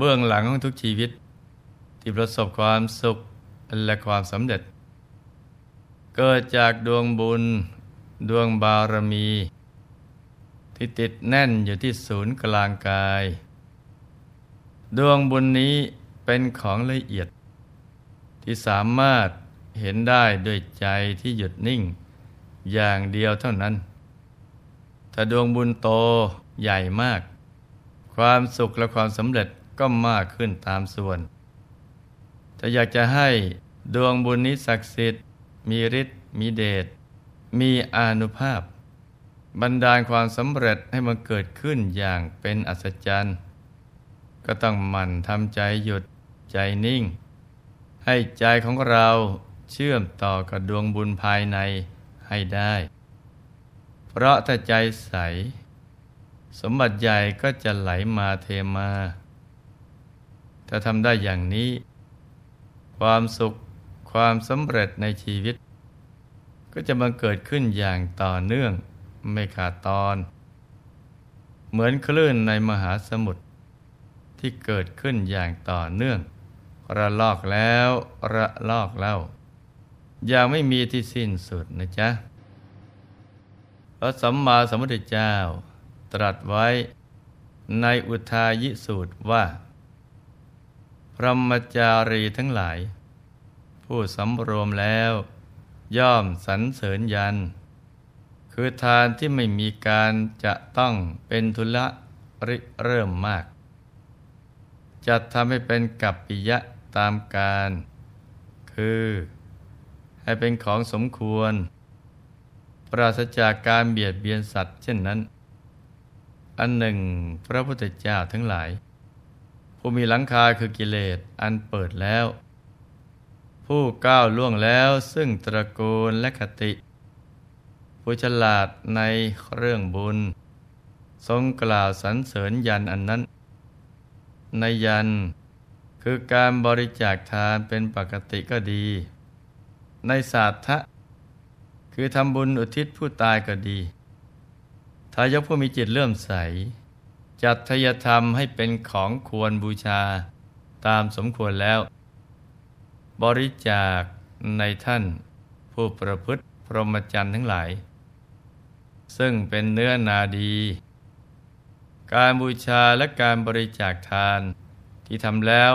เบื้องหลังของทุกชีวิตที่ประสบความสุขและความสำเร็จเกิดจากดวงบุญดวงบารมีที่ติดแน่นอยู่ที่ศูนย์กลางกายดวงบุญนี้เป็นของละเอียดที่สามารถเห็นได้ด้วยใจที่หยุดนิ่งอย่างเดียวเท่านั้นถ้าดวงบุญโตใหญ่มากความสุขและความสำเร็จก็มากขึ้นตามส่วนถ้าอยากจะให้ดวงบุญนี้ศักดิ์สิทธิ์มีฤทธิ์มีเดชมีอานุภาพบันดาลความสำเร็จให้มันเกิดขึ้นอย่างเป็นอัศจรรย์ก็ต้องหมั่นทำใจหยุดใจนิ่งให้ใจของเราเชื่อมต่อกับดวงบุญภายในให้ได้เพราะถ้าใจใสสมบัติใหญ่ก็จะไหลมาเทมาถ้าทำได้อย่างนี้ความสุขความสำเร็จในชีวิตก็จะบังเกิดขึ้นอย่างต่อเนื่องไม่ขาดตอนเหมือนคลื่นในมหาสมุทรที่เกิดขึ้นอย่างต่อเนื่องระลอกแล้วระลอกเล่ายังไม่มีที่สิ้นสุดนะจ๊ะพระสัมมาสัมพุทธเจ้าตรัสไว้ในอุทายิสูตรว่าพรหมจารีทั้งหลายผู้สำรวมแล้วย่อมสรรเสริญยันคือทานที่ไม่มีการจะต้องเป็นทุละริเริ่มมากจัดทำให้เป็นกัปปิยะตามการคือให้เป็นของสมควรปราศจากการเบียดเบียนสัตว์เช่นนั้นอันหนึ่งพระพุทธเจ้าทั้งหลายผู้มีหลังคาคือกิเลสอันเปิดแล้วผู้ก้าวล่วงแล้วซึ่งตระกูลและคติผู้ฉลาดในเรื่องบุญทรงกล่าวสรรเสริญยันอันนั้นในยันคือการบริจาคทานเป็นปกติก็ดีในศาสทะคือทำบุญอุทิศผู้ตายก็ดีทายกผู้มีจิตเลื่อมใสจัดทายธรรมให้เป็นของควรบูชาตามสมควรแล้วบริจาคในท่านผู้ประพฤติพรหมจรรย์ทั้งหลายซึ่งเป็นเนื้อนาดีการบูชาและการบริจาคทานที่ทำแล้ว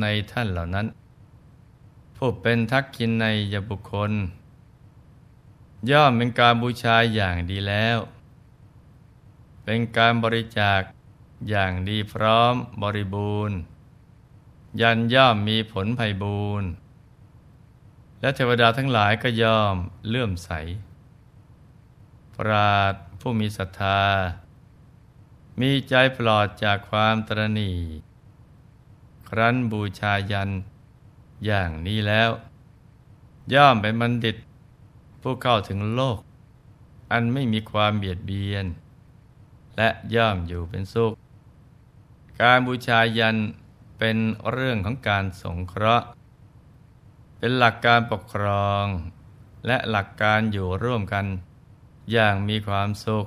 ในท่านเหล่านั้นผู้เป็นทักขิณัยบุคคลย่อมเป็นการบูชาอย่างดีแล้วเป็นการบริจาคอย่างดีพร้อมบริบูรณ์ยันย่อมมีผลไพบูรณ์และเทวดาทั้งหลายก็ย่อมเลื่อมใสปราดผู้มีศรัทธามีใจปลอดจากความตระหนี่ครั้นบูชายันอย่างนี้แล้วย่อมเป็นบัณฑิตผู้เข้าถึงโลกอันไม่มีความเบียดเบียนและย่อมอยู่เป็นสุขการบูชายันเป็นเรื่องของการสงเคราะห์เป็นหลักการปกครองและหลักการอยู่ร่วมกันอย่างมีความสุข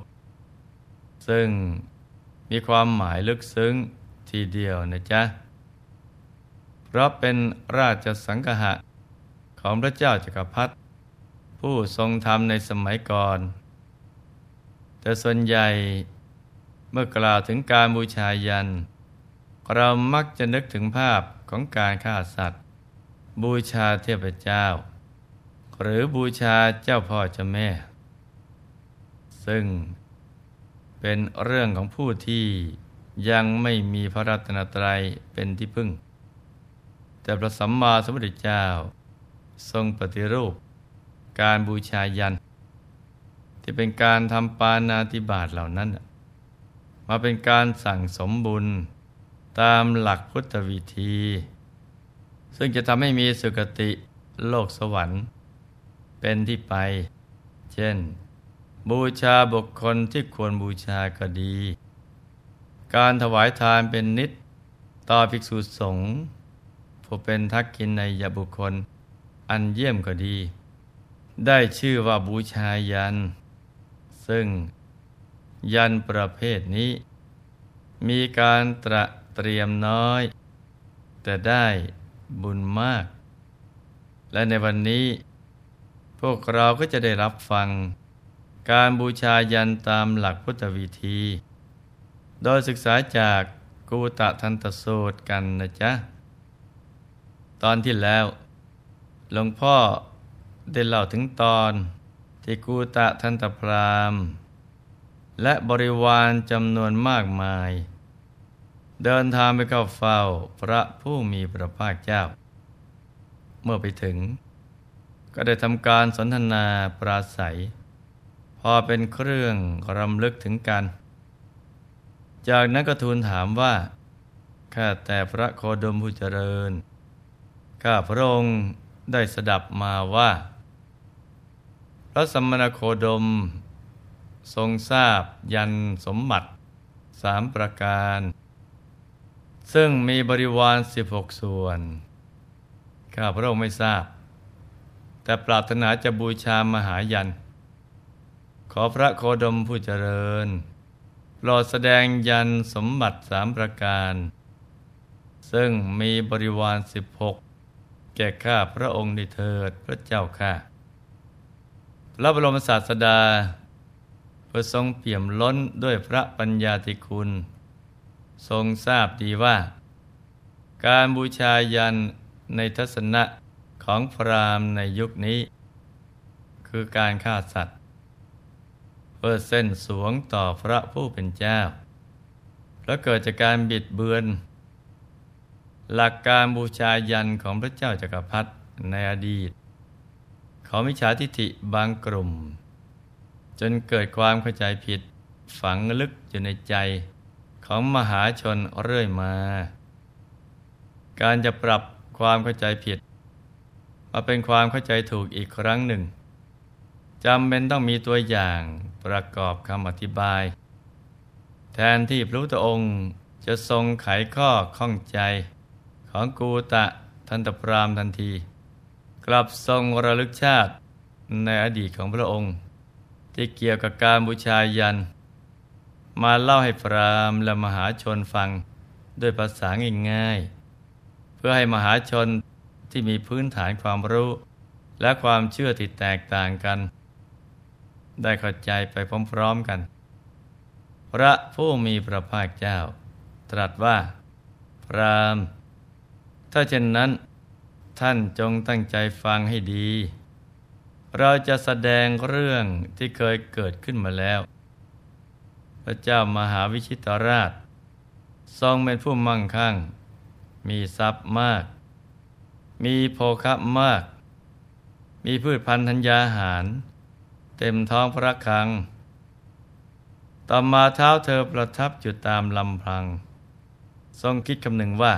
ซึ่งมีความหมายลึกซึ้งทีเดียวนะจ๊ะเพราะเป็นราชสังคหะของพระเจ้าจักรพรรดิผู้ทรงธรรมในสมัยก่อนแต่ส่วนใหญ่เมื่อกล่าวถึงการบูชายันเรามักจะนึกถึงภาพของการฆ่าสัตว์บูชาเทพเจ้าหรือบูชาเจ้าพ่อเจ้าแม่ซึ่งเป็นเรื่องของผู้ที่ยังไม่มีพระรัตนตรัยเป็นที่พึ่งแต่พระสัมมาสัมพุทธเจ้าทรงปฏิรูปการบูชายันที่เป็นการทำปาณาติบาตเหล่านั้นมาเป็นการสั่งสมบุญตามหลักพุทธวิธีซึ่งจะทำให้มีสุคติโลกสวรรค์เป็นที่ไปเช่นบูชาบุคคลที่ควรบูชาก็ดีการถวายทานเป็นนิจต่อภิกษุสงฆ์ผู้เป็นทักขิณัยบุคคลอันเยี่ยมก็ดีได้ชื่อว่าบูชายันซึ่งยันประเภทนี้มีการตระเต ตรียมน้อยแต่ได้บุญมากและในวันนี้พวกเราก็จะได้รับฟังการบูชายันตามหลักพุทธวิธีโดยศึกษาจากกูตะทันตสูตรกันนะจ๊ะตอนที่แล้วหลวงพ่อได้เล่าถึงตอนที่กูตะทันตพราหมณ์และบริวารจำนวนมากมายเดินทางไปเข้าเฝ้าพระผู้มีพระภาคเจ้าเมื่อไปถึงก็ได้ทำการสนทนาปราศัยพอเป็นเครื่องรำลึกถึงกันจากนั้นก็ทูลถามว่าข้าแต่พระโคดมผู้เจริญข้าพระองค์ได้สดับมาว่าพระสัมมาโคดมทรงทราบยันสมบัติ3ประการซึ่งมีบริวาร16ส่วนข้าพระองค์ไม่ทราบแต่ปรารถนาจะบูชามหายันขอพระโคดมผู้เจริญโปรดแสดงยันสมบัติ3ประการซึ่งมีบริวาร16แก่ข้าพระองค์ได้เถิดพระเจ้าข้าพระบรมศาสดาผู้ทรงเปี่ยมล้นด้วยพระปัญญาธิคุณทรงทราบดีว่าการบูชายันในทัศนะของพราหมณ์ในยุคนี้คือการฆ่าสัตว์เพื่อเส้นสวงต่อพระผู้เป็นเจ้าและเกิดจากการบิดเบือนหลักการบูชายันของพระเจ้าจักรพรรดิในอดีตของมิจฉาทิฐิบางกลุ่มจนเกิดความเข้าใจผิดฝังลึกอยู่ในใจของมหาชนเรื่อยมาการจะปรับความเข้าใจผิดมาเป็นความเข้าใจถูกอีกครั้งหนึ่งจำเป็นต้องมีตัวอย่างประกอบคำอธิบายแทนที่พระพุทธองค์จะทรงไขข้อข้องใจของกูตะทันตพราหมณ์ทันทีกลับทรงระลึกชาติในอดีตของพระองค์ที่เกี่ยวกับการบูชายันมาเล่าให้พราหมณ์และมหาชนฟังด้วยภาษาง่ายๆเพื่อให้มหาชนที่มีพื้นฐานความรู้และความเชื่อที่แตกต่างกันได้เข้าใจไปพร้อมๆกันพระผู้มีพระภาคเจ้าตรัสว่าพราหมณ์ถ้าเช่นนั้นท่านจงตั้งใจฟังให้ดีเราจะแสดงเรื่องที่เคยเกิดขึ้นมาแล้วพระเจ้ามหาวิชิตราชทรงเป็นผู้มั่งคั่งมีทรัพย์มากมีโภคะมากมีพืชพันธุ์ธัญญาหารเต็มท้องพระคลังต่อมาเท้าเธอประทับอยู่ตามลำพังทรงคิดคำนึงว่า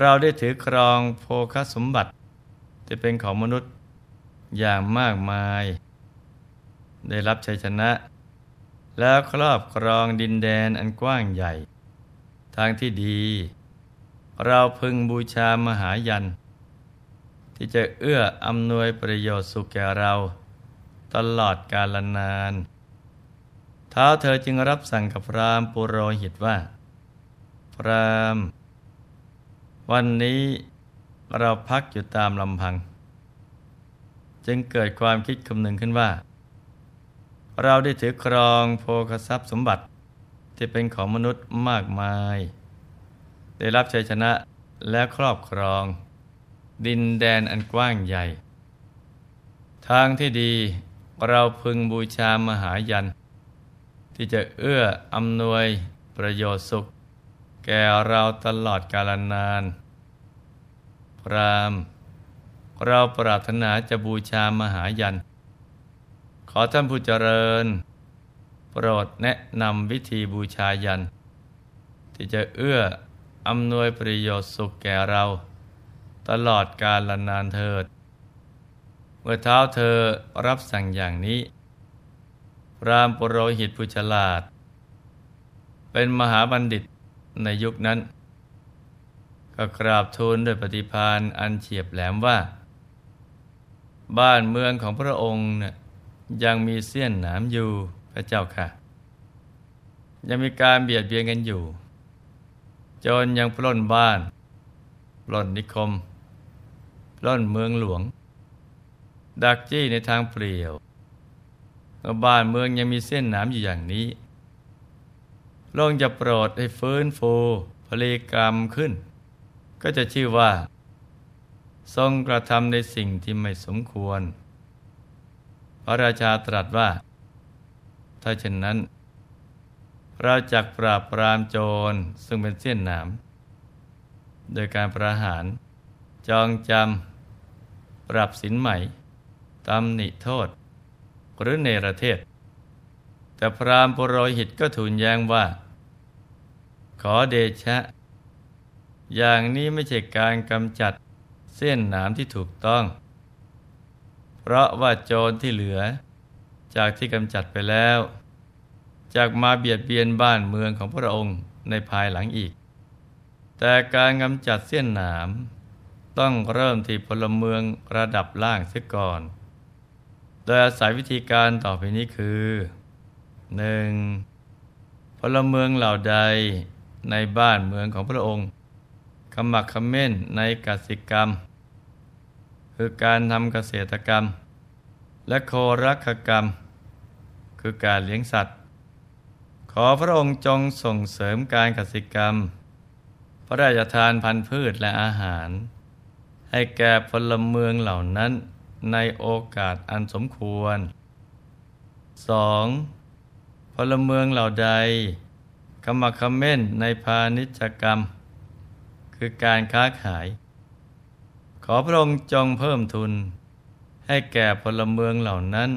เราได้ถือครองโภคสมบัติจะเป็นของมนุษย์อย่างมากมายได้รับชัยชนะแล้วครอบครองดินแดนอันกว้างใหญ่ทางที่ดีเราพึงบูชามหายันที่จะเอื้ออำนวยประโยชน์สุขแก่เราตลอดกาลนานท้าวเธอจึงรับสั่งกับพราหมณ์ปุโรหิตว่าพราหมณ์วันนี้เราพักอยู่ตามลำพังจึงเกิดความคิดคำนึงขึ้นว่าเราได้ถือครองโภคทรัพย์สมบัติที่เป็นของมนุษย์มากมายได้รับชัยชนะและครอบครองดินแดนอันกว้างใหญ่ทางที่ดีเราพึงบูชามหายันที่จะเอื้ออำนวยประโยชน์สุขแก่เราตลอดกาลนานพราหมณ์เราปรารถนาจะบูชามหายันขอท่านผู้เจริญโปรดแนะนำวิธีบูชายันที่จะเอื้ออำนวยประโยชน์สุขแก่เราตลอดกาลนานเถิดเมื่อเท้าเธอรับสั่งอย่างนี้พราหมณ์ปุโรหิตผู้ฉลาดเป็นมหาบัณฑิตในยุคนั้นก็กราบทูลด้วยปฏิภาณอันเฉียบแหลมว่าบ้านเมืองของพระองค์เนี่ยยังมีเสี้ยนหนามอยู่พระเจ้าค่ะยังมีการเบียดเบียนกันอยู่ โจรยังปล้นบ้านปล้นนิคมปล้นเมืองหลวงดักจี้ในทางเปลี่ยวบ้านเมืองยังมีเส้นหนามอยู่อย่างนี้ลงจะโปรดให้ฟื้นฟูพลีกรรมขึ้นก็จะชื่อว่าทรงกระทำในสิ่งที่ไม่สมควรพระราชาตรัสว่าถ้าเช่นนั้นเราจักปราบปรามโจรซึ่งเป็นเส้นหนามโดยการประหารจองจำปรับสินใหม่ตำหนิโทษหรือเนรเทศแต่พราหมณ์ปุโรหิตก็ทูลแย้งว่าขอเดชะอย่างนี้ไม่ใช่การกำจัดเส้นหนามที่ถูกต้องเพราะว่าโจรที่เหลือจากที่กำจัดไปแล้วจากมาเบียดเบียนบ้านเมืองของพระองค์ในภายหลังอีกแต่การกำจัดเส้นหนามต้องเริ่มที่พลเมืองระดับล่างเสียก่อนโดยอาศัยวิธีการต่อไปนี้คือ 1. พลเมืองเหล่าใดในบ้านเมืองของพระองค์ขมักเขม้นในกสิกรรมคือการทำเกษตรกรรมและโครักกรรมคือการเลี้ยงสัตว์ขอพระองค์จงส่งเสริมการเกษตรกรรมพระราชทานพันธุ์พืชและอาหารให้แก่พลเมืองเหล่านั้นในโอกาสอันสมควร 2. พลเมืองเหล่าใดขมักเขม้นในพาณิชยกรรมคือการค้าขายขอพระองค์จงเพิ่มทุนให้แก่พลเมืองเหล่านั้น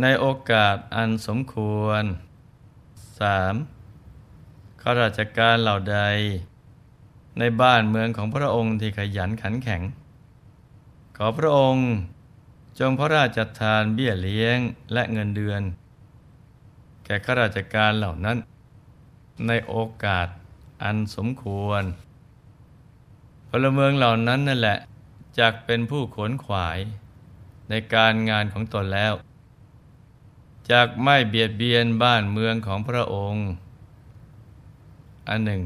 ในโอกาสอันสมควร 3. ข้าราชการเหล่าใดในบ้านเมืองของพระองค์ที่ขยันขันแข็งขอพระองค์จงพระราชทานเบี้ยเลี้ยงและเงินเดือนแก่ข้าราชการเหล่านั้นในโอกาสอันสมควรพลเมืองเหล่านั้นนั่นแหละจักเป็นผู้ขวนขวายในการงานของตนแล้วจักไม่เบียดเบียนบ้านเมืองของพระองค์อันหนึ่ง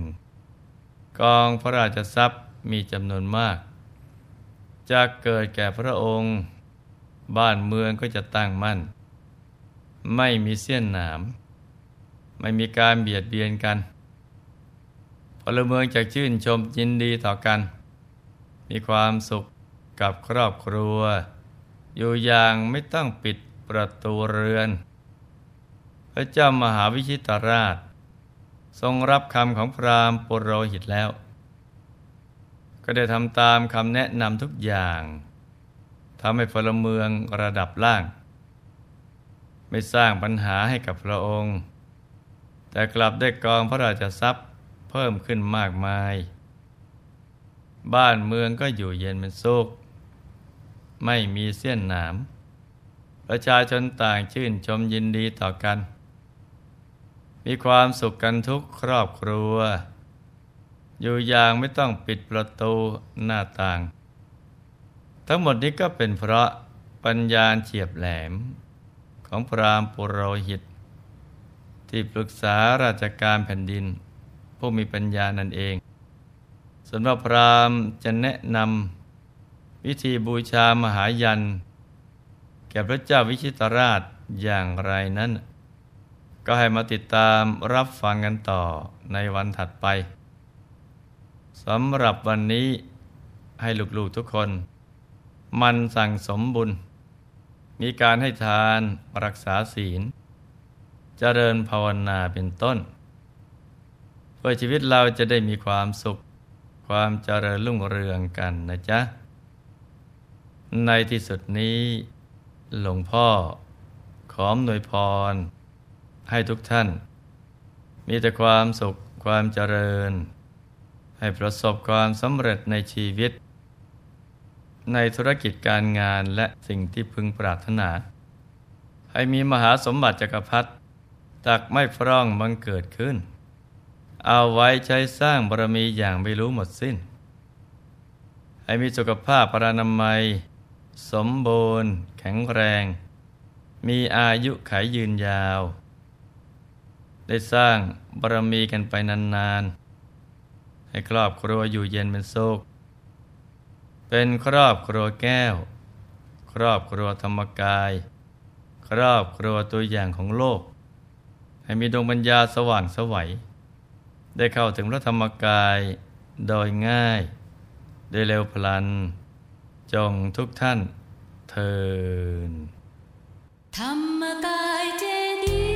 กองพระราชทรัพย์มีจำนวนมากจักเกิดแก่พระองค์บ้านเมืองก็จะตั้งมั่นไม่มีเสี้ยนหนามไม่มีการเบียดเบียนกันพลเมืองจักชื่นชมยินดีต่อกันมีความสุขกับครอบครัวอยู่อย่างไม่ต้องปิดประตูเรือนพระเจ้ามหาวิชิตราชทรงรับคำของพราหมณ์ปุโรหิตแล้วก็ได้ทำตามคำแนะนำทุกอย่างทำให้พลเมืองระดับล่างไม่สร้างปัญหาให้กับพระองค์แต่กลับได้กองพระราชทรัพย์เพิ่มขึ้นมากมายบ้านเมืองก็อยู่เย็นเป็นสุขไม่มีเสี้ยนหนามประชาชนต่างชื่นชมยินดีต่อกันมีความสุขกันทุกครอบครัวอยู่อย่างไม่ต้องปิดประตูหน้าต่างทั้งหมดนี้ก็เป็นเพราะปัญญาเฉียบแหลมของพราหมณ์ปุโรหิตที่ปรึกษาราชการแผ่นดินผู้มีปัญญานั่นเองส่วนพราหมณ์จะแนะนำวิธีบูชามหายัญแก่พระเจ้าวิชิตราชอย่างไรนั้นก็ให้มาติดตามรับฟังกันต่อในวันถัดไปสำหรับวันนี้ให้ลูกๆทุกคนมันสั่งสมบุญมีการให้ทานรักษาศีลเจริญภาวนาเป็นต้นเพื่อชีวิตเราจะได้มีความสุขความเจริญรุ่งเรืองกันนะจ๊ะในที่สุดนี้หลวงพ่อขออวยพรให้ทุกท่านมีแต่ความสุขความเจริญให้ประสบความสำเร็จในชีวิตในธุรกิจการงานและสิ่งที่พึงปรารถนาให้มีมหาสมบัติจักรพรรดิตักไม่พร่องบังเกิดขึ้นเอาไว้ใช้สร้างบารมีอย่างไม่รู้หมดสิ้นให้มีสุขภาพพรรณนามัยสมบูรณ์แข็งแรงมีอายุขัยยืนยาวได้สร้างบารมีกันไปนานๆ ให้ครอบครัวอยู่เย็นเป็นสุขเป็นครอบครัวแก้วครอบครัวธรรมกายครอบครัวตัวอย่างของโลกให้มีดวงปัญญาสว่างไสวได้เข้าถึงพระธรรมกายโดยง่ายโดยเร็วพลันจงทุกท่านเทินธรรมกายเจดีย์